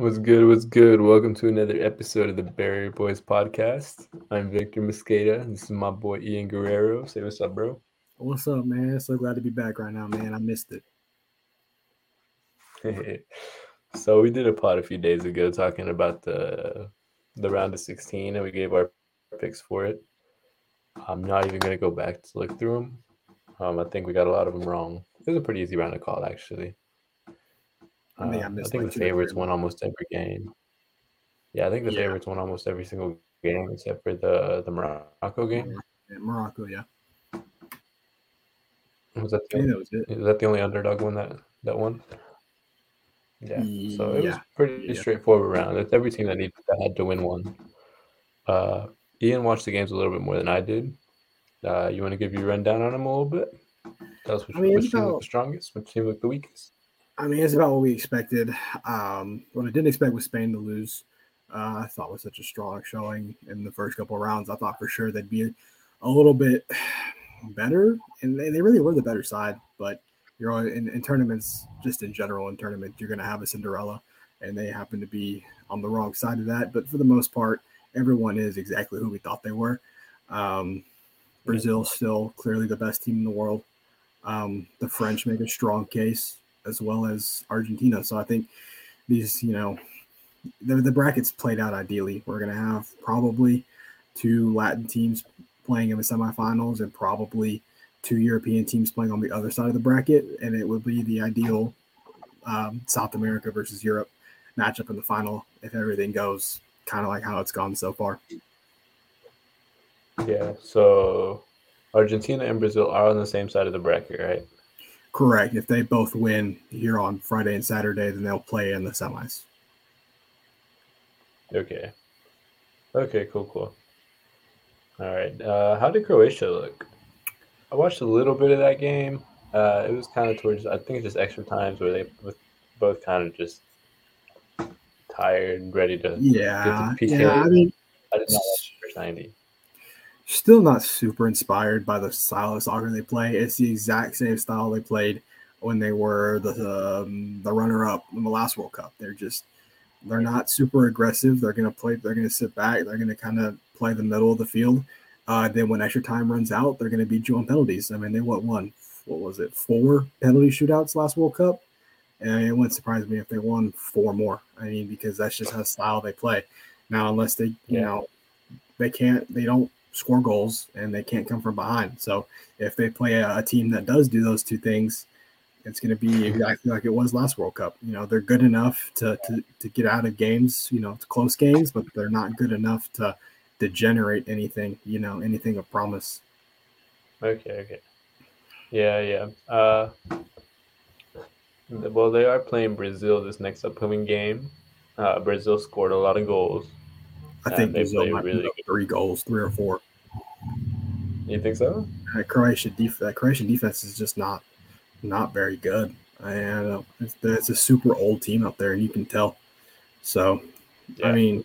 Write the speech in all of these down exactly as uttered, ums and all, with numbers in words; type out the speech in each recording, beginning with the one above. What's good? What's good? Welcome to another episode of the Barrier Boys podcast. I'm Victor Mosqueda. This is my boy Ian Guerrero. Say what's up, bro. What's up, man? So glad to be back right now, man. I missed it. So we did a pod a few days ago talking about the the round of sixteen, and we gave our picks for it. I'm not even going to go back to look through them. Um, I think we got a lot of them wrong. It was a pretty easy round to call, actually. I, mean, I, um, I think like the favorites won almost every game. Yeah, I think the yeah. favorites won almost every single game except for the, the Morocco game. Yeah, Morocco, yeah. Was that the, I think that was it. Is that the only underdog one that, that won? Yeah. So it yeah. was pretty yeah. straightforward round. It's every team that needed that had to win one. Uh, Ian watched the games a little bit more than I did. Uh, you want to give your rundown on them a little bit? Tell us which, I mean, which team looked the strongest, which team looked the weakest. I mean, it's about what we expected. Um, what I didn't expect was Spain to lose. Uh, I thought it was such a strong showing in the first couple of rounds. I thought for sure they'd be a little bit better, and they, they really were the better side. But you're all, in, in tournaments, just in general, in tournaments, you're going to have a Cinderella, and they happen to be on the wrong side of that. But for the most part, everyone is exactly who we thought they were. Um, Brazil still clearly the best team in the world. Um, the French make a strong case, as well as Argentina. So I think these, you know, the, the brackets played out ideally. We're going to have probably two Latin teams playing in the semifinals and probably two European teams playing on the other side of the bracket. And it would be the ideal um, South America versus Europe matchup in the final if everything goes kind of like how it's gone so far. Yeah, so Argentina and Brazil are on the same side of the bracket, right? Correct. If they both win here on Friday and Saturday, then they'll play in the semis. Okay. Okay, cool, cool. All right. Uh, how did Croatia look? I watched a little bit of that game. Uh, it was kind of towards, I think, just extra times where they were both kind of just tired and ready to yeah, get to P K. Yeah, I mean, I did not watch the first ninety. Still not super inspired by the style of soccer they play. It's the exact same style they played when they were the um, the runner-up in the last World Cup. They're just they're not super aggressive. They're gonna play. They're gonna sit back. They're gonna kind of play the middle of the field. Uh, then when extra time runs out, they're gonna beat you on penalties. I mean, they won one. What was it? Four penalty shootouts last World Cup, and it wouldn't surprise me if they won four more. I mean, because that's just how style they play. Now, unless they, you yeah. know, they can't. They don't score goals, and they can't come from behind. So if they play a, a team that does do those two things, it's going to be exactly like it was last World Cup. You know, they're good enough to, to, to get out of games, you know, to close games, but they're not good enough to, to generate anything, you know, anything of promise. Okay, okay. Yeah, yeah. Uh, well, they are playing Brazil this next upcoming game. Uh, Brazil scored a lot of goals. I think they Brazil might really be three goals, three or four. You think so? That Croatian def- that Croatian defense is just not not very good. I, I know it's, it's a super old team out there, and you can tell. So, yeah. I mean,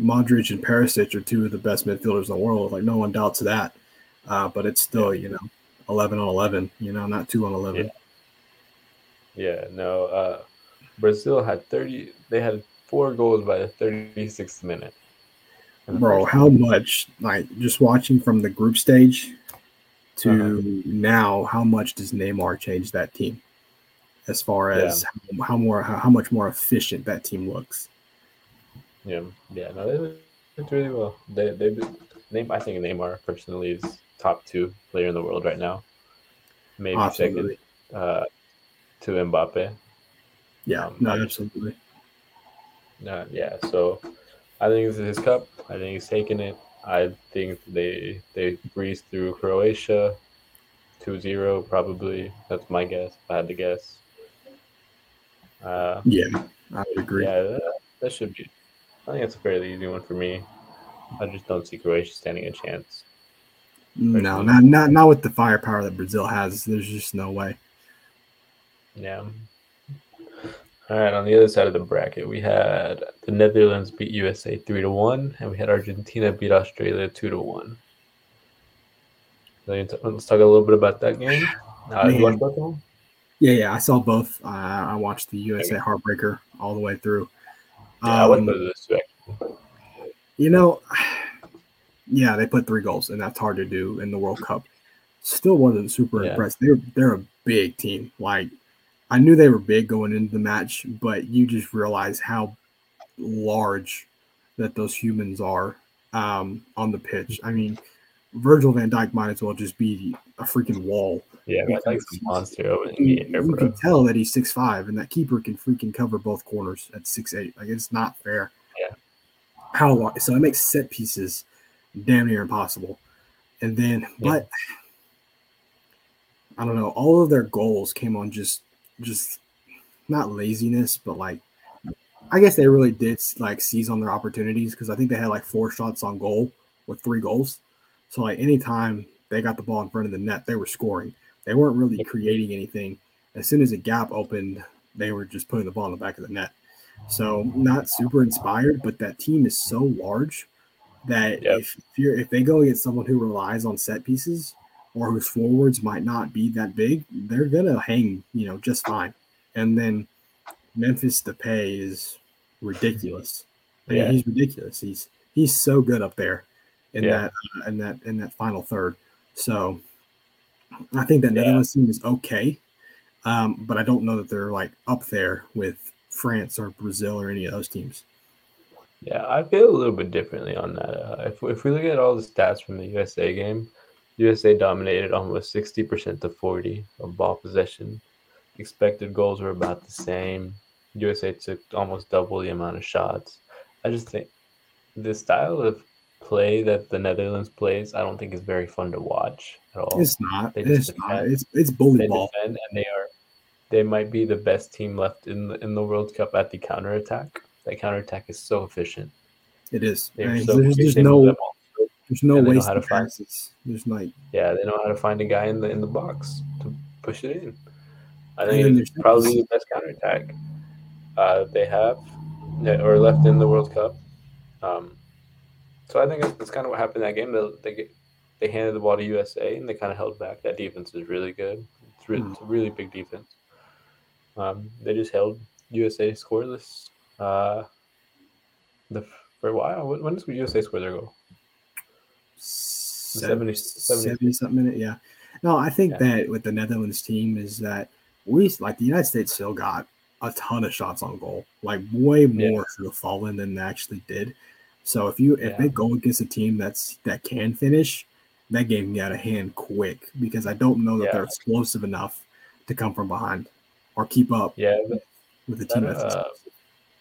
Modric and Perisic are two of the best midfielders in the world. Like, no one doubts that. Uh, but it's still, you know, eleven on eleven, you know, not two on eleven. Yeah, yeah no. Uh, Brazil had thirty – they had – four goals by the thirty-sixth minute. Bro, how much, like, just watching from the group stage to uh-huh. now, how much does Neymar change that team as far as yeah. how, how more how, how much more efficient that team looks? Yeah, yeah, no, they did really well. They, they, they, I think Neymar personally is top two player in the world right now. Maybe absolutely. second uh, to Mbappe. Yeah, um, no, absolutely. Uh, yeah, so I think this is his cup. I think he's taking it. I think they they breezed through Croatia two zero probably. That's my guess. If I had to guess. Uh, yeah, I would agree. Yeah, that, that should be. I think it's a fairly easy one for me. I just don't see Croatia standing a chance. No, not not not with the firepower that Brazil has. There's just no way. Yeah. All right, on the other side of the bracket, we had the Netherlands beat U S A three to one, and we had Argentina beat Australia two to one. Let's talk a little bit about that game. Uh, you watch both of them? Yeah, yeah, I saw both. Uh, I watched the U S A Heartbreaker all the way through. Um, yeah, I went through this week. You know, yeah, they put three goals, and that's hard to do in the World Cup. Still wasn't super yeah. impressed. They're they're a big team. Like, I knew they were big going into the match, but you just realize how large that those humans are um, on the pitch. I mean, Virgil van Dijk might as well just be a freaking wall. Yeah, that's like a monster. You can tell that he's six five, and that keeper can freaking cover both corners at six eight. Like, it's not fair. Yeah. How long? So it makes set pieces damn near impossible. And then, yeah. but I don't know. All of their goals came on just, just not laziness, but like, I guess they really did like seize on their opportunities, because I think they had like four shots on goal with three goals. So like anytime they got the ball in front of the net, they were scoring. They weren't really creating anything. As soon as a gap opened, they were just putting the ball in the back of the net. So not super inspired, but that team is so large that yep. if you're, if they go against someone who relies on set pieces or whose forwards might not be that big, they're gonna hang, you know, just fine. And then Memphis Depay is ridiculous. I mean, yeah. he's ridiculous. He's he's so good up there in yeah. that uh, in that in that final third. So I think that yeah. Netherlands team is okay, um, but I don't know that they're like up there with France or Brazil or any of those teams. Yeah, I feel a little bit differently on that. Uh, if if we look at all the stats from the U S A game, U S A dominated almost sixty percent to forty of ball possession. Expected goals were about the same. U S A took almost double the amount of shots. I just think the style of play that the Netherlands plays, I don't think is very fun to watch at all. It's not. They just it's defend. not. It's it's bully they ball. Defend, and they are. They might be the best team left in the, in the World Cup at the counterattack. That counterattack is so efficient. It is. Right. So there's, there's no. There's no waste of passes. Find, there's like. Yeah, they know how to find a guy in the in the box to push it in. I think it's probably the best counterattack uh, they have or left in the World Cup. Um, so I think that's kind of what happened in that game. They they, get, they handed the ball to U S A, and they kind of held back. That defense is really good. It's, re- mm. it's a really big defense. Um, they just held U S A scoreless uh, the, for a while. When, when does U S A score their goal? seventy, seventy, seventy something minute, yeah. No, I think yeah. that with the Netherlands team is that we like the United States still got a ton of shots on goal, like way more yeah. should have fallen than they actually did. So if you if yeah. they go against a team that's that can finish, that game got out of hand quick, because I don't know that yeah. they're explosive enough to come from behind or keep up. Yeah, but with the that, team. That's uh,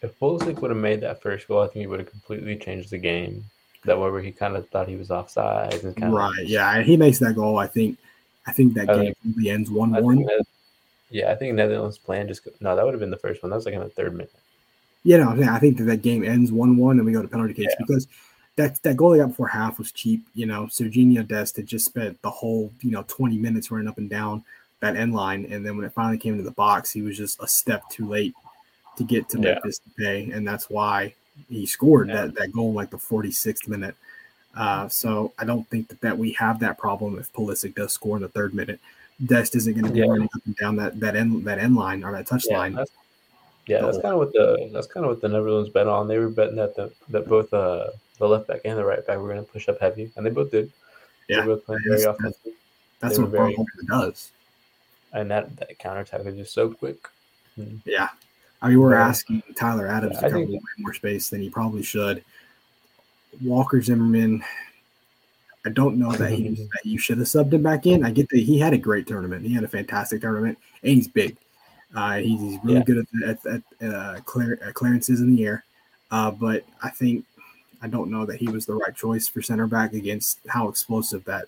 if Pulisic would have made that first goal, I think he would have completely changed the game. That way, where he kind of thought he was offside and kind right, of, yeah, and he makes that goal. I think. I think that I game think, ends one one. Yeah, I think Netherlands' plan just go, no. That would have been the first one. That was like in the third minute. Yeah, no, yeah, I think that that game ends one one, and we go to penalty kicks yeah. because that that goal they got before half was cheap. You know, Serginio Dest had just spent the whole you know twenty minutes running up and down that end line, and then when it finally came to the box, he was just a step too late to get to yeah. Memphis Depay, and that's why he scored yeah. that that goal like the forty-sixth minute. Uh, so I don't think that, that we have that problem if Pulisic does score in the third minute. Dest isn't going to be yeah. running up and down that, that end that end line or that touch yeah, line. That's, yeah, so, that's kind of what the that's kind of what the Netherlands bet on. They were betting that the that both uh, the left back and the right back were going to push up heavy, and they both did. Yeah, they were both playing very that's, offensive. That's they what very, does. And that, that counterattack is just so quick. Mm-hmm. Yeah, I mean we're yeah. asking Tyler Adams yeah, to cover way more space than he probably should. Walker Zimmerman, I don't know that he that you should have subbed him back in. I get that he had a great tournament. He had a fantastic tournament, and he's big. Uh, he's, he's really yeah. good at, at, at uh, clear, uh, clearances in the air. Uh, but I think I don't know that he was the right choice for center back against how explosive that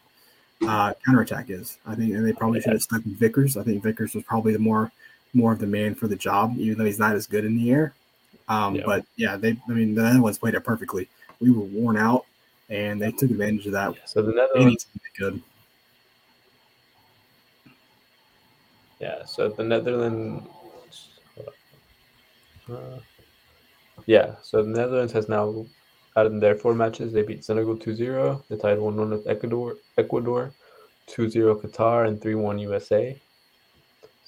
uh, counterattack is. I think and they probably yeah. should have stuck with Vickers. I think Vickers was probably the more more of the man for the job, even though he's not as good in the air. Um, yeah. But yeah, they. I mean, the other ones played it perfectly. We were worn out, and they took advantage of that. Yeah, so the Netherlands good. Yeah, so the Netherlands. Uh, yeah, so the Netherlands has now, out of their four matches, they beat Senegal two zero. They tied one one with Ecuador, Ecuador two zero Qatar, and three one U S A.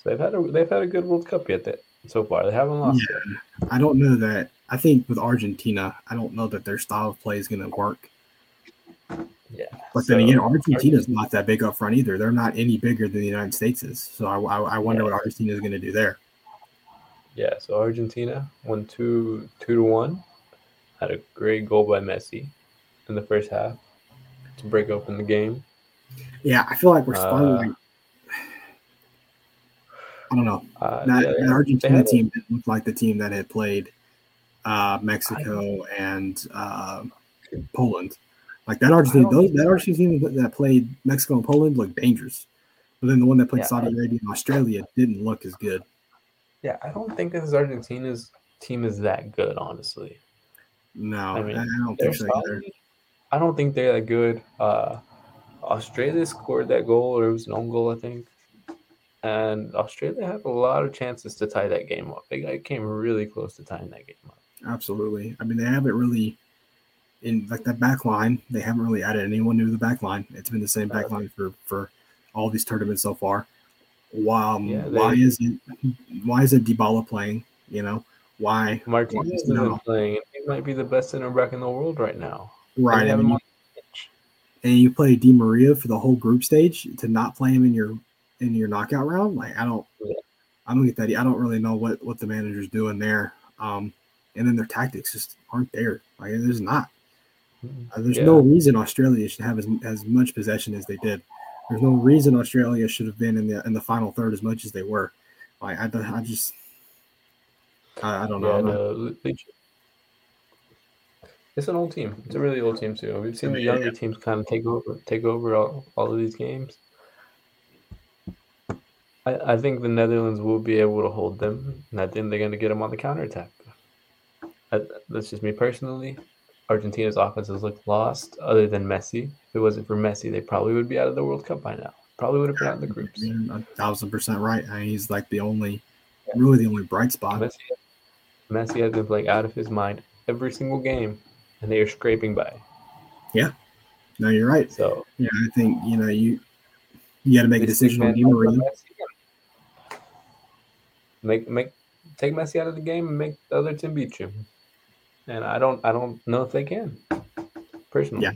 They've had a they've had a good World Cup yet that so far. They haven't lost yeah, yet. I don't know that. I think with Argentina, I don't know that their style of play is going to work. Yeah, but so, then again, Argentina's not that big up front either. They're not any bigger than the United States is. So I, I, I wonder yeah. what Argentina is going to do there. Yeah, so Argentina won two two to one. Had a great goal by Messi in the first half to break open the game. Yeah, I feel like we're spiraling. Uh, I don't know. Uh, that, yeah, that Argentina team didn't look like the team that had played uh, Mexico I, and uh, Poland. Like that Argentina, those, that Argentina team that played Mexico and Poland looked dangerous, but then the one that played yeah, Saudi Arabia and Australia didn't look as good. Yeah, I don't think this Argentina's team is that good, honestly. No, I, mean, I don't think so either. I don't think they're that good. Uh, Australia scored that goal, or it was an own goal, I think. And Australia had a lot of chances to tie that game up. They came really close to tying that game up. Absolutely. I mean, they haven't really. In like that back line, they haven't really added anyone new to the back line. It's been the same back line for, for all these tournaments so far. Why, um, yeah, they, why is it why is it Dybala playing? You know, why Martinez why is not playing? He might be the best center back in the world right now. Right. And, and, and you play Di Maria for the whole group stage to not play him in your in your knockout round? Like I don't yeah. I don't get that. I don't really know what, what the manager's doing there. Um, and then their tactics just aren't there. Like there's not. Uh, there's yeah. no reason Australia should have as, as much possession as they did. There's no reason Australia should have been in the in the final third as much as they were. Like I, I just I, I don't yeah, know. No, it's an old team. It's a really old team too. We've seen the younger yeah. teams kind of take over take over all, all of these games. I, I think the Netherlands will be able to hold them, and I think they're going to get them on the counterattack. I, that's just me personally. Argentina's offenses looked lost, other than Messi. If it wasn't for Messi, they probably would be out of the World Cup by now. Probably would have been out of the groups. A thousand percent right. I mean, he's like the only, yeah. really the only bright spot. Messi, Messi has been playing out of his mind every single game, and they are scraping by. Yeah. No, you're right. So yeah, I think you know you you got to make a decision on Di Maria. Make make take Messi out of the game and make the other team beat you. And I don't, I don't know if they can, personally. Yeah,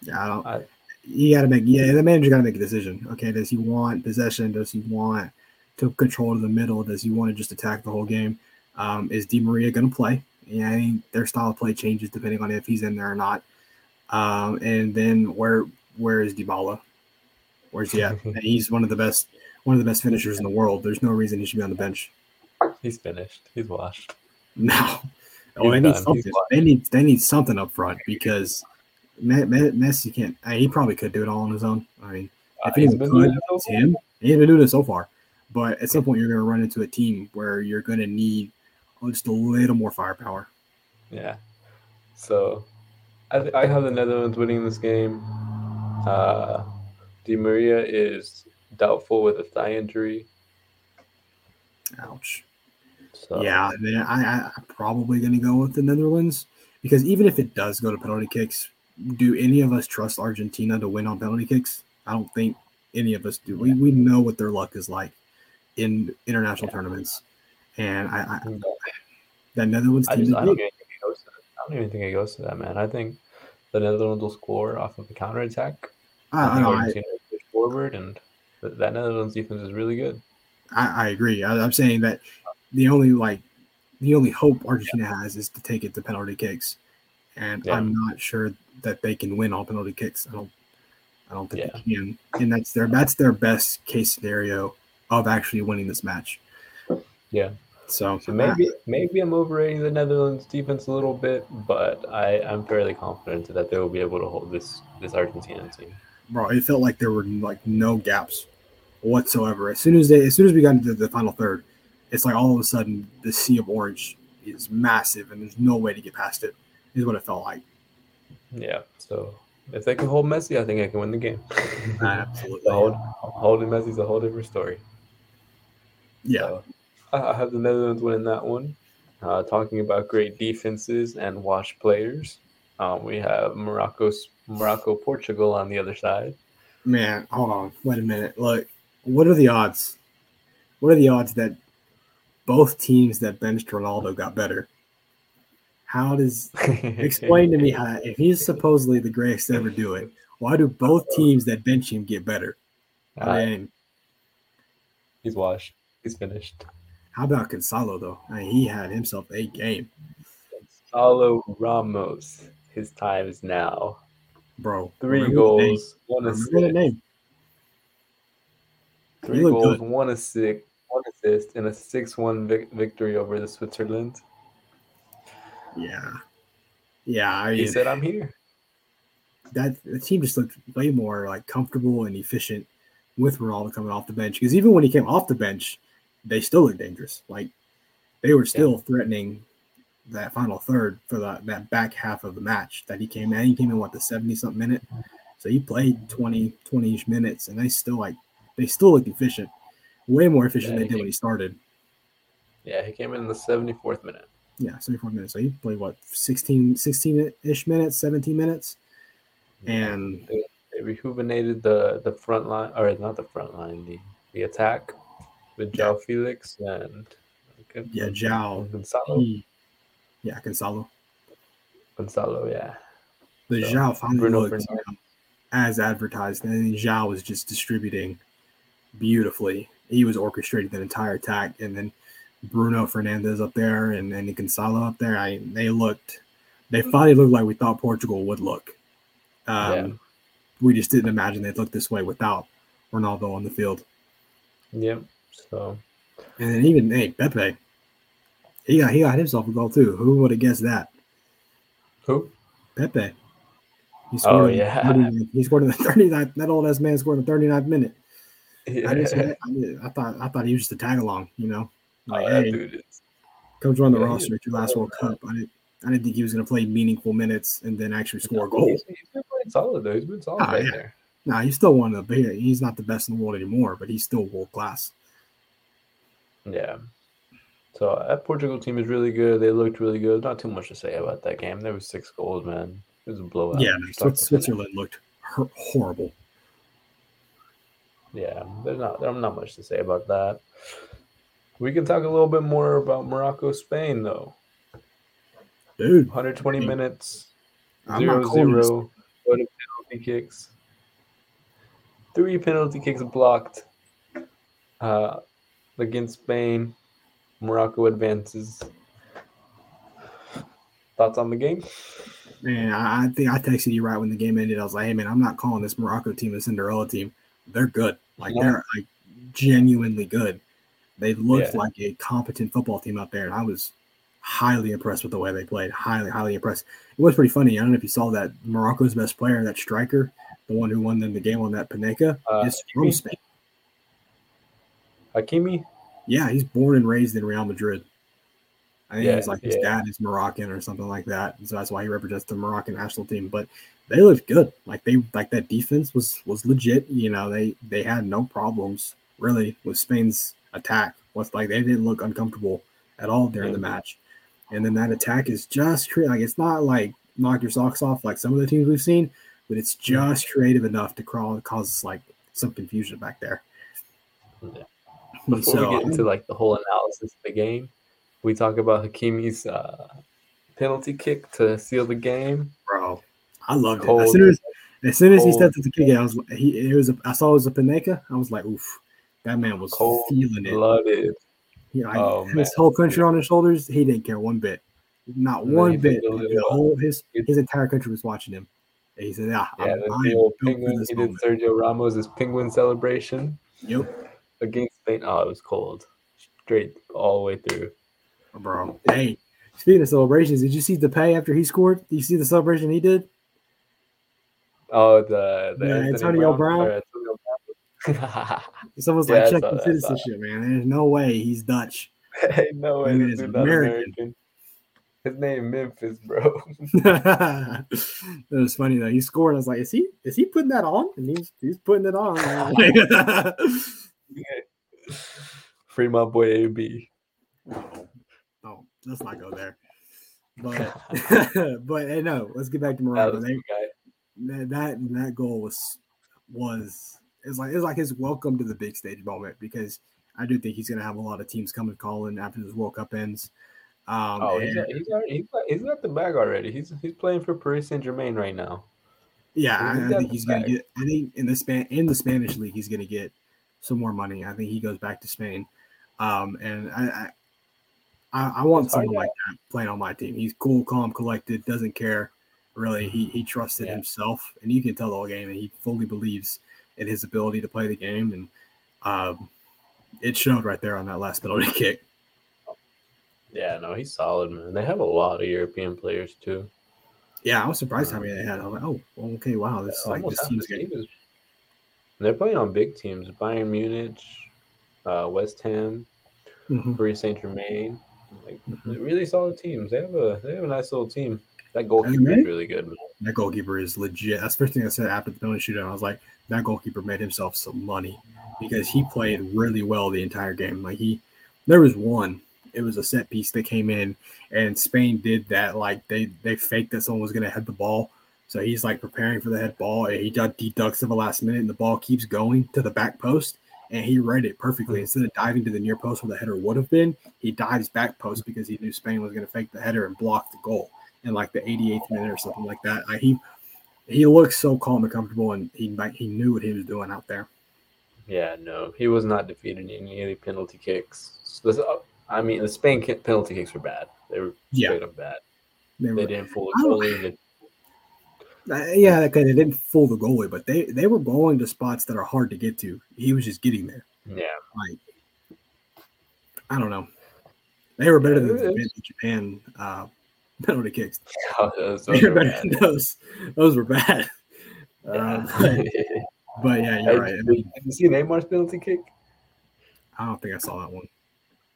yeah. I don't, I, you got to make, yeah. The manager got to make a decision. Okay, does he want possession? Does he want to control the middle? Does he want to just attack the whole game? Um, is Di Maria going to play? Yeah, I mean, their style of play changes depending on if he's in there or not. Um, and then where, where is Dybala? Where's he at? He's one of the best, one of the best finishers in the world. There's no reason he should be on the bench. He's finished. He's washed. No. Oh, they need, something. they need they need something up front because Messi can't. I mean, he probably could do it all on his own. I mean, uh, if he could, it's him. He hasn't been doing it so far, but at some point you're going to run into a team where you're going to need just a little more firepower. Yeah. So, I th- I have the Netherlands winning this game. Uh, Di Maria is doubtful with a thigh injury. Ouch. So. Yeah, I mean, I, I'm probably going to go with the Netherlands because even if it does go to penalty kicks, do any of us trust Argentina to win on penalty kicks? I don't think any of us do. We we know what their luck is like in international yeah. tournaments, and I, I that Netherlands team. I, just, I, don't even think it goes to that. I don't even think it goes to that, man. I think the Netherlands will score off of the counterattack. I, I know. Argentina I, push forward, and that Netherlands defense is really good. I, I agree. I, I'm saying that. The only like, the only hope Argentina yeah. has is to take it to penalty kicks, and yeah. I'm not sure that they can win all penalty kicks. I don't, I don't think yeah. they can, and that's their that's their best case scenario of actually winning this match. Yeah. So, so maybe uh, maybe I'm overrating the Netherlands defense a little bit, but I I'm fairly confident that they will be able to hold this this Argentina team. Bro, it felt like there were like no gaps whatsoever. As soon as they as soon as we got into the final third. It's like all of a sudden the sea of orange is massive and there's no way to get past it is what it felt like. Yeah. So if they can hold Messi, I think they can win the game. Absolutely. Hold, holding Messi is a whole different story. Yeah. So, I have the Netherlands winning that one. Uh, talking about great defenses and washed players. Um, we have Morocco's, Morocco, Portugal on the other side. Man, hold on. Wait a minute. Look, what are the odds What are the odds that both teams that benched Ronaldo got better? How does – explain to me how – if he's supposedly the greatest to ever do it, why do both teams that bench him get better? Uh, I mean, he's washed. He's finished. How about Gonzalo, though? I mean, he had himself a game. Gonzalo Ramos. His time is now. Bro. Three goals, one assist. Remember the name. Three goals, one assist, one assist, and a six one vic- victory over the Switzerland. Yeah. Yeah. I mean, he said, I'm here. That the team just looked way more like comfortable and efficient with Ronaldo coming off the bench. Because even when he came off the bench, they still looked dangerous. Like, they were still yeah. threatening that final third for the, that back half of the match that he came in. He came in, what, the seventy-something minute? So he played twenty, twenty-ish minutes, and they still, like, they still looked efficient. Way more efficient yeah, than they did when he started. Yeah, he came in the seventy-fourth minute. Yeah, seventy-fourth minute. So he played, what, sixteen, sixteen-ish minutes, seventeen minutes? And they, they rejuvenated the, the front line, or not the front line, the, the attack with Joao yeah. Felix and okay, yeah, Joao Gonzalo. He, yeah, Gonzalo. Gonzalo, yeah. The so, Joao finally Bruno looked Fernandes. As advertised, and then Joao was just distributing beautifully. He was orchestrating that entire attack, and then Bruno Fernandes up there and, and Gonzalo up there. I they looked, they finally looked like we thought Portugal would look. Um, yeah. We just didn't imagine they'd look this way without Ronaldo on the field. Yep. So, and then even hey, Pepe, he got he got himself a goal too. Who would have guessed that? Who? Pepe. He scored oh yeah. thirty, he scored in the thirty-ninth. That old ass man scored in the thirty-ninth minute. Yeah. I just I, I thought I thought he was just a tag along, you know. Like, oh, that hey, dude is... come join the yeah, roster at your last World Cup. I didn't. I didn't think he was going to play meaningful minutes and then actually score a goal. He's, he's been playing solid, though. He's been solid ah, right yeah. there. No, nah, he's still one of the big. He's not the best in the world anymore, but he's still world class. Yeah. So that Portugal team is really good. They looked really good. Not too much to say about that game. There was six goals, man. It was a blowout. Yeah, no, Switzerland looked horrible. Yeah, there's not. There's not much to say about that. We can talk a little bit more about Morocco, Spain, though. Dude, one hundred twenty I mean, minutes, zero zero, go to penalty kicks, three penalty kicks blocked uh, against Spain. Morocco advances. Thoughts on the game? Man, I think I texted you right when the game ended. I was like, hey, man, I'm not calling this Morocco team a Cinderella team. They're good. Like, yeah. they're like genuinely good. They looked yeah. like a competent football team out there, and I was – highly impressed with the way they played. Highly, highly impressed. It was pretty funny. I don't know if you saw that Morocco's best player, that striker, the one who won them the game on that Panenka, uh, is from Spain. Hakimi? Yeah, he's born and raised in Real Madrid. I think yeah, he's like his yeah. dad is Moroccan or something like that. And so that's why he represents the Moroccan national team. But they looked good. Like they like that defense was was legit. You know, they they had no problems really with Spain's attack. What's like they didn't look uncomfortable at all during mm-hmm. the match. And then that attack is just – like it's not like knock your socks off like some of the teams we've seen, but it's just creative enough to crawl and cause like some confusion back there. Yeah. Before so, we get into like the whole analysis of the game, we talk about Hakimi's uh, penalty kick to seal the game. Bro, I loved cold, it. As soon as, as, soon as he stepped up the kick, I was he it was a, I saw it was a Panenka. I was like, oof, that man was cold, feeling it. Blooded. You know, oh, I, this whole country on his shoulders, he didn't care one bit. Not and one bit. The whole, his his entire country was watching him. And he said, ah, yeah, I'm, the old penguin, he moment. did Sergio Ramos' penguin celebration. Yep. Against Spain. Oh, it was cold. Straight all the way through. Bro. Hey, speaking of celebrations, did you see Depay after he scored? Did you see the celebration he did? Oh, the, the yeah, Antonio, Antonio Brown. Brown. Someone's yeah, like, check the citizenship, man. There's no way he's Dutch. Hey, no way. He's American. American. His name Memphis, bro. It was funny though. He scored. I was like, is he is he putting that on? And he's he's putting it on. Free my boy A B. Oh, oh, let's not go there. But but hey, no, let's get back to Morocco. That they, that, that goal was was It's like it's like his welcome to the big stage moment because I do think he's going to have a lot of teams coming calling after this World Cup ends. Um, oh, he's at, he's, at, he's, at, he's at the bag already. He's he's playing for Paris Saint-Germain right now. Yeah, so I, I think he's going to get. I think in the span in the Spanish league, he's going to get some more money. I think he goes back to Spain, um, and I I, I want That's someone like that playing on my team. He's cool, calm, collected, doesn't care. Really, he he trusted yeah. himself, and you can tell the whole game, and he fully believes in his ability to play the game, and um, it showed right there on that last penalty kick. Yeah, no, he's solid, man. They have a lot of European players too. Yeah, I was surprised um, how many they had. I'm like, oh, okay, wow, this is like this team's good. Team is, they're playing on big teams: Bayern Munich, uh, West Ham, mm-hmm. Paris Saint-Germain. Like mm-hmm. really solid teams. They have a they have a nice little team. That goalkeeper is really good, man. That goalkeeper is legit. That's the first thing I said after the penalty shootout. I was like, that goalkeeper made himself some money because he played really well the entire game. Like he, there was one. It was a set piece that came in, and Spain did that. Like they they faked that someone was going to head the ball. So he's like preparing for the head ball, and he deducts at the last minute, and the ball keeps going to the back post, and he read it perfectly. Instead of diving to the near post where the header would have been, he dives back post because he knew Spain was going to fake the header and block the goal. In like the eighty-eighth minute or something like that. I, he he looks so calm and comfortable, and he he knew what he was doing out there. Yeah, no, he was not defeated in any penalty kicks. So this, I mean, the Spain penalty kicks were bad. They were yeah. straight up bad. They, were, they didn't fool the goalie. They, yeah, okay, they didn't fool the goalie, but they, they were going to spots that are hard to get to. He was just getting there. Yeah. Like, I don't know. They were better yeah, than Japan uh penalty kicks. Oh, those, those, were those, those were bad. Yeah. Um, but, but yeah, you're right. I mean, did you see Neymar's penalty kick? I don't think I saw that one.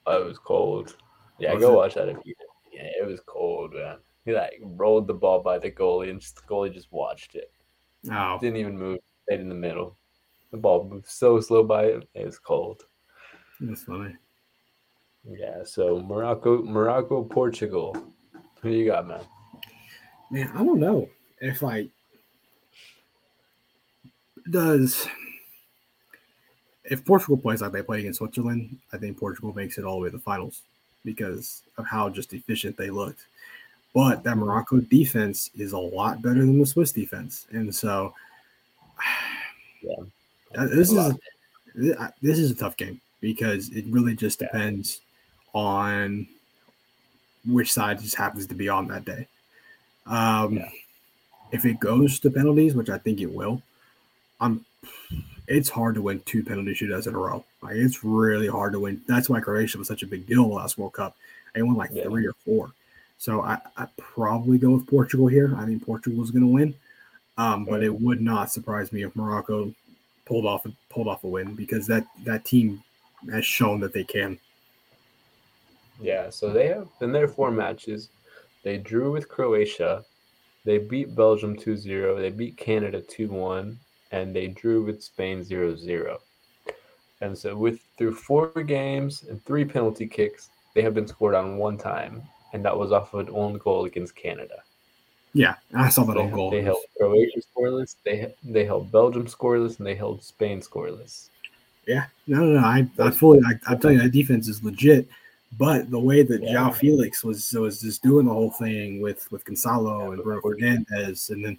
Oh, it was cold. Yeah, was go it? watch that if you did. Yeah, it was cold, man. He like rolled the ball by the goalie, and just, the goalie just watched it. Oh. Didn't even move. Stayed in the middle. The ball moved so slow by it. It was cold. That's funny. Yeah, so Morocco, Morocco, Portugal. Who you got, man? Man, I don't know if like does if Portugal plays like they played against Switzerland, I think Portugal makes it all the way to the finals because of how just efficient they looked. But that Morocco defense is a lot better than the Swiss defense, and so yeah, this is a, this is a tough game because it really just depends yeah. on which side just happens to be on that day. Um, yeah. If it goes to penalties, which I think it will, I'm, it's hard to win two penalty shootouts in a row. Like, it's really hard to win. That's why Croatia was such a big deal in the last World Cup. They won like yeah. three or four. So I I probably go with Portugal here. I think Portugal is going to win, um, but it would not surprise me if Morocco pulled off pulled off a win because that, that team has shown that they can. Yeah, so they have in their four matches, they drew with Croatia, they beat Belgium two zero, they beat Canada two one, and they drew with Spain zero zero. And so with through four games and three penalty kicks, they have been scored on one time, and that was off of an own goal against Canada. Yeah, I saw that own goal. They held Croatia scoreless, they they held Belgium scoreless, and they held Spain scoreless. Yeah, no, no, no, I, I fully, I, I'm telling you, that defense is legit. But the way that yeah. Joao Felix was was just doing the whole thing with, with Gonzalo yeah, and Bruno Fernandes, and then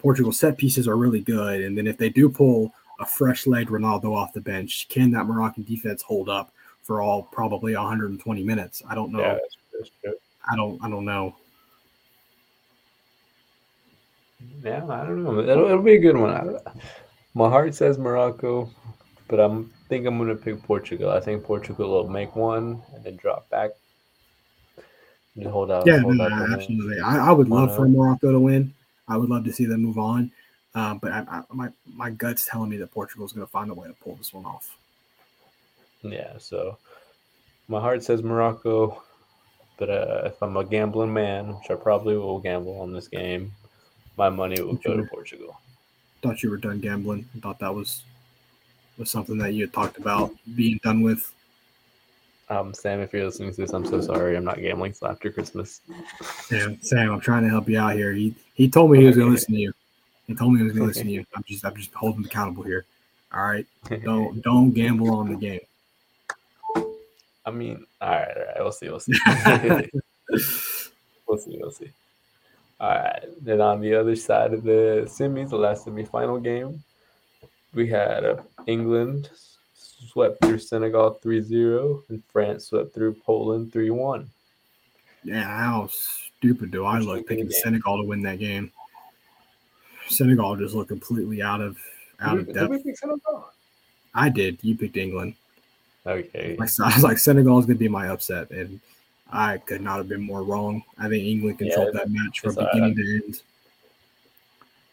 Portugal set pieces are really good. And then if they do pull a fresh leg Ronaldo off the bench, can that Moroccan defense hold up for all probably one hundred twenty minutes? I don't know. Yeah, that's, that's true. I don't. I don't know. Yeah, I don't know. It'll, it'll be a good one. I, my heart says Morocco, but I'm. I think I'm going to pick Portugal. I think Portugal will make one and then drop back. Just hold out. Yeah, hold no, out absolutely. I, I would love for Morocco to win. I would love to see them move on. Um, but I, I, my my gut's telling me that Portugal is going to find a way to pull this one off. Yeah, so my heart says Morocco. But uh, if I'm a gambling man, which I probably will gamble on this game, my money will go to Portugal. Thought you were done gambling. I thought that was... was something that you had talked about being done with. Um, Sam, if you're listening to this, I'm so sorry. I'm not gambling till after Christmas. Sam, Sam, I'm trying to help you out here. He he told me he was okay. going to listen to you. He told me he was going to listen to you. I'm just I'm just holding accountable here. All right, don't don't gamble on the game. I mean, all right, all right. We'll see. We'll see. we'll see. We'll see. All right. Then on the other side of the semis, the last semifinal game, we had uh, England swept through Senegal three zero, and France swept through Poland three one. Yeah, how stupid do I look picking Senegal to win that game? Senegal just looked completely out of out did of we, depth. Did we pick Senegal? I did. You picked England. Okay. I was like, Senegal is going to be my upset, and I could not have been more wrong. I think England controlled yeah, that match from beginning right. to end.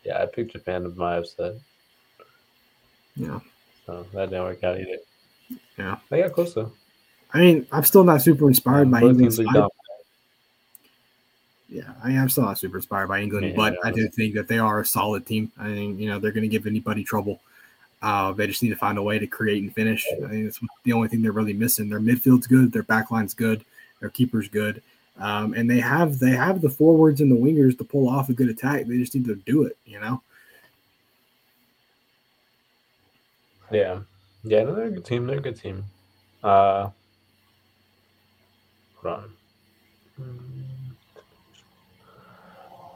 Yeah, I picked Japan as my upset. Yeah. So that didn't work out either. Yeah. They got close, though. I mean, I'm still not super inspired by England. Yeah, I mean, I'm still not super inspired by England, yeah, but yeah, I do think that they are a solid team. I mean, you know, they're going to give anybody trouble. Uh, they just need to find a way to create and finish. I mean, that's the only thing they're really missing. Their midfield's good, their backline's good, their keeper's good, um, and they have they have the forwards and the wingers to pull off a good attack. They just need to do it, you know. Yeah, yeah, no, they're a good team. They're a good team. Uh, hold on.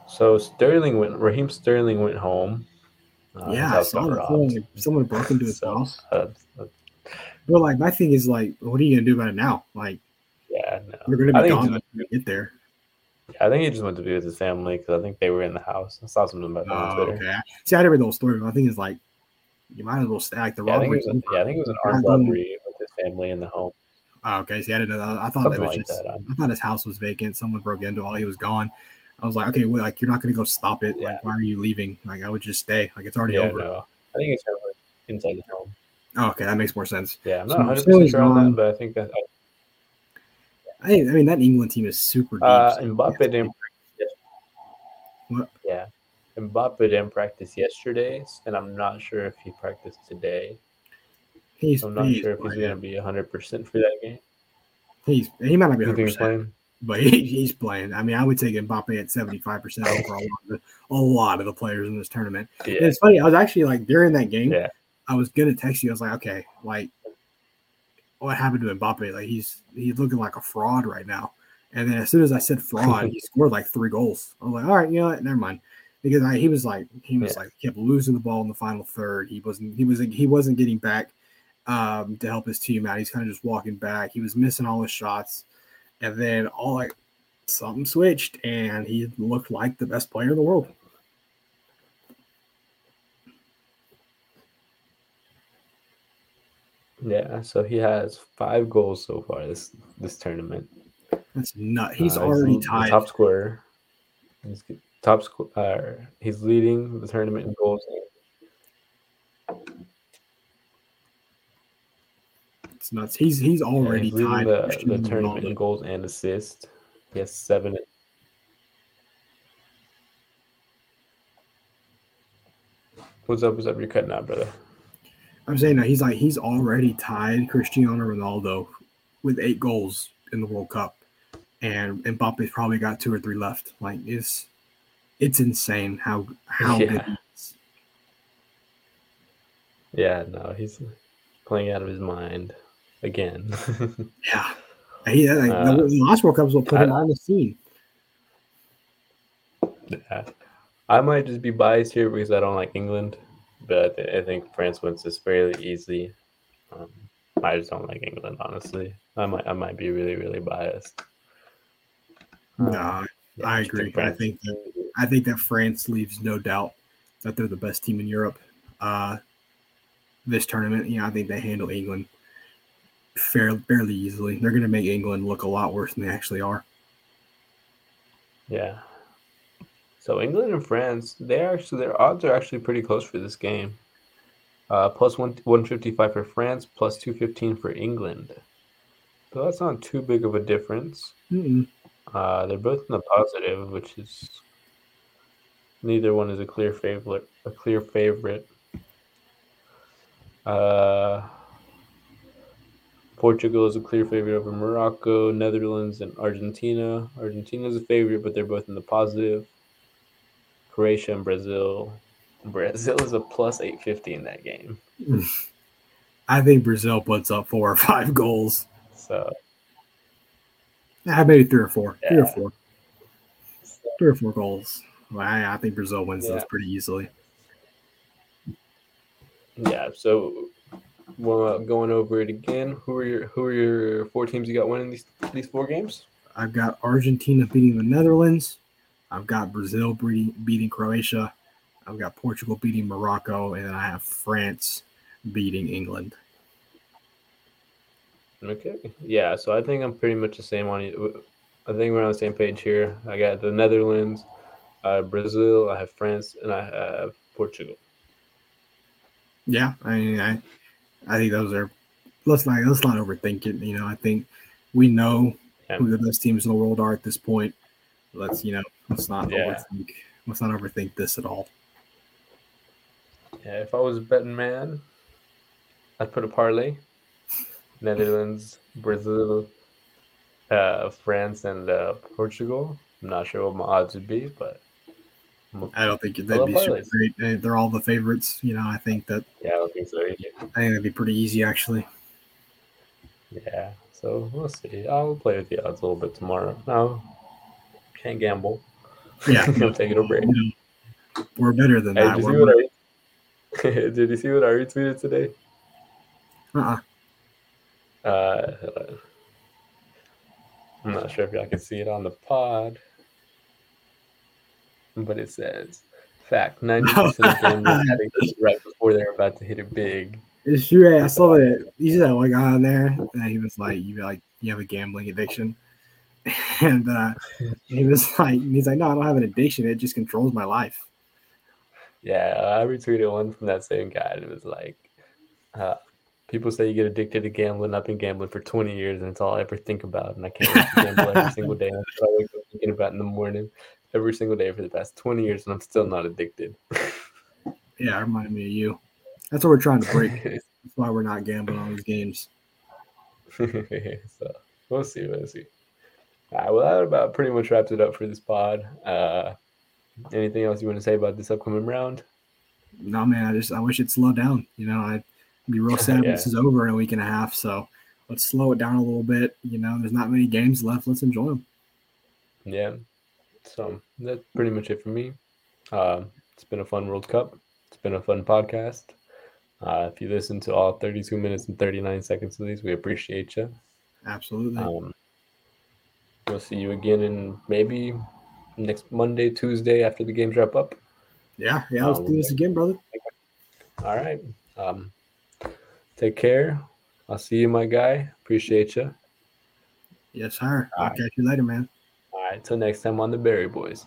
So Sterling went. Raheem Sterling went home. Uh, yeah, I saw that. Someone broke into his so, house. Uh, uh, but like, my thing is like, what are you gonna do about it now? Like, yeah, no. We're gonna be I gone when we get there. Yeah, I think he just went to be with his family because I think they were in the house. I saw something about that on Twitter. Okay. See, I didn't read the whole story, but I think it's like you might as well stack the yeah, robbery. I think a, yeah, I think it was an armed robbery with his family in the home. Oh, okay. See, I didn't know that. I thought that was like just. That, I, I thought his house was vacant. Someone broke into it while he was gone. I was like, okay, well, like you're not gonna go stop it. Yeah. Like, why are you leaving? Like, I would just stay. Like, it's already yeah, over. No. I think it's over inside the home. Oh, okay, that makes more sense. Yeah, I'm not one hundred percent sure on that, but I think that. I, I mean, that England team is super deep. Uh, so Mbappe didn't. Practice what? Yeah, Mbappe didn't practice yesterday, and I'm not sure if he practiced today. He's. I'm not he's sure if he's gonna be one hundred percent for that game. He's. He might not be one hundred percent. But he, he's playing. I mean, I would take Mbappe at seventy-five percent over a lot, of the, a lot of the players in this tournament. Yeah. And it's funny. I was actually like during that game, yeah. I was gonna text you. I was like, okay, like what happened to Mbappe? Like he's he's looking like a fraud right now. And then as soon as I said fraud, he scored like three goals. I was like, all right, you know what? Never mind. Because I, he was like he was yeah. like kept losing the ball in the final third. He wasn't he was he wasn't getting back um, to help his team out. He's kind of just walking back. He was missing all his shots. And then all like something switched, and he looked like the best player in the world. Yeah, so he has five goals so far this this tournament. That's nuts. He's uh, already he's tied top scorer. He's top sc- uh, He's leading the tournament in goals. It's nuts. He's he's already he's tied the, the tournament in goals and assists. He has seven. What's up? What's up? You're cutting out, brother. I'm saying that he's like he's already tied Cristiano Ronaldo with eight goals in the World Cup, and Mbappe's probably got two or three left. Like it's it's insane how how yeah. good he is. Yeah, no, he's playing out of his mind. Again, yeah, he, like, uh, the last World Cups will put him I, on the scene. Yeah, I might just be biased here because I don't like England, but I, th- I think France wins this fairly easy. Um, I just don't like England, honestly. I might, I might be really, really biased. Um, no, yeah, I agree. France, I think, that, I think that France leaves no doubt that they're the best team in Europe. Uh, this tournament, you know, I think they handle England Fairly, fairly easily. They're going to make England look a lot worse than they actually are. Yeah. So England and France, they're actually their odds are actually pretty close for this game. Uh, plus one one fifty five for France, plus two fifteen for England. So that's not too big of a difference. Mm-mm. Uh, they're both in the positive, which is neither one is a clear favorite. A clear favorite. Uh. Portugal is a clear favorite over Morocco, Netherlands, and Argentina. Argentina is a favorite, but they're both in the positive. Croatia and Brazil. Brazil is a plus eight fifty in that game. I think Brazil puts up four or five goals. So Yeah, maybe three or four. Yeah. Three or four. Three or four goals. Well, I, I think Brazil wins yeah. those pretty easily. Yeah, so well, going over it again, who are your who are your four teams you got winning these these four games? I've got Argentina beating the Netherlands. I've got Brazil beating, beating Croatia. I've got Portugal beating Morocco, and then I have France beating England. Okay. Yeah, so I think I'm pretty much the same on you. I think we're on the same page here. I got the Netherlands, uh, Brazil, I have France, and I have Portugal. Yeah, I mean, I, I think those are. Let's not let's not overthink it. You know, I think we know yeah. who the best teams in the world are at this point. Let's you know, let's not yeah. overthink. Let's not overthink this at all. Yeah, if I was a betting man, I'd put a parlay: Netherlands, Brazil, uh, France, and uh, Portugal. I'm not sure what my odds would be, but. I don't think they'd be super great. They're all the favorites, you know. I think that. Yeah, I don't think so either. I think it'd be pretty easy, actually. Yeah, so we'll see. I'll play with the odds a little bit tomorrow. No, can't gamble. Yeah, I'm taking a break. You know, we're better than hey, that. Did you, I, did you see what I retweeted today? Uh-uh. Uh, I'm not sure if y'all can see it on the pod. But it says, fact, ninety percent of them are having this right before they're about to hit it big. It's true. I saw that. You see that one guy on there? And he was like, you like you have a gambling addiction. And uh, he was like, he's like, no, I don't have an addiction. It just controls my life. Yeah, I retweeted one from that same guy. And it was like, uh, people say you get addicted to gambling. I've been gambling for twenty years, and it's all I ever think about. And I can't wait to gamble every single day. That's what I wake up thinking about in the morning. Every single day for the past twenty years, and I'm still not addicted. Yeah, it reminded me of you. That's what we're trying to break. That's why we're not gambling on these games. So we'll see, we'll see. All right, well, that about pretty much wraps it up for this pod. Uh, anything else you want to say about this upcoming round? No, man. I just I wish it'd slow down. You know, I'd be real sad when yeah. this is over in a week and a half. So let's slow it down a little bit. You know, there's not many games left. Let's enjoy them. Yeah. So that's pretty much it for me. Uh, it's been a fun World Cup. It's been a fun podcast. Uh, if you listen to all thirty-two minutes and thirty-nine seconds of these, we appreciate you. Absolutely. Um, we'll see you again in maybe next Monday, Tuesday after the games wrap up. Yeah, yeah, let's um, do this again, brother. All right. Um, take care. I'll see you, my guy. Appreciate you. Yes, sir. All I'll right. catch you later, man. All right, till next time on the Barrier Boys.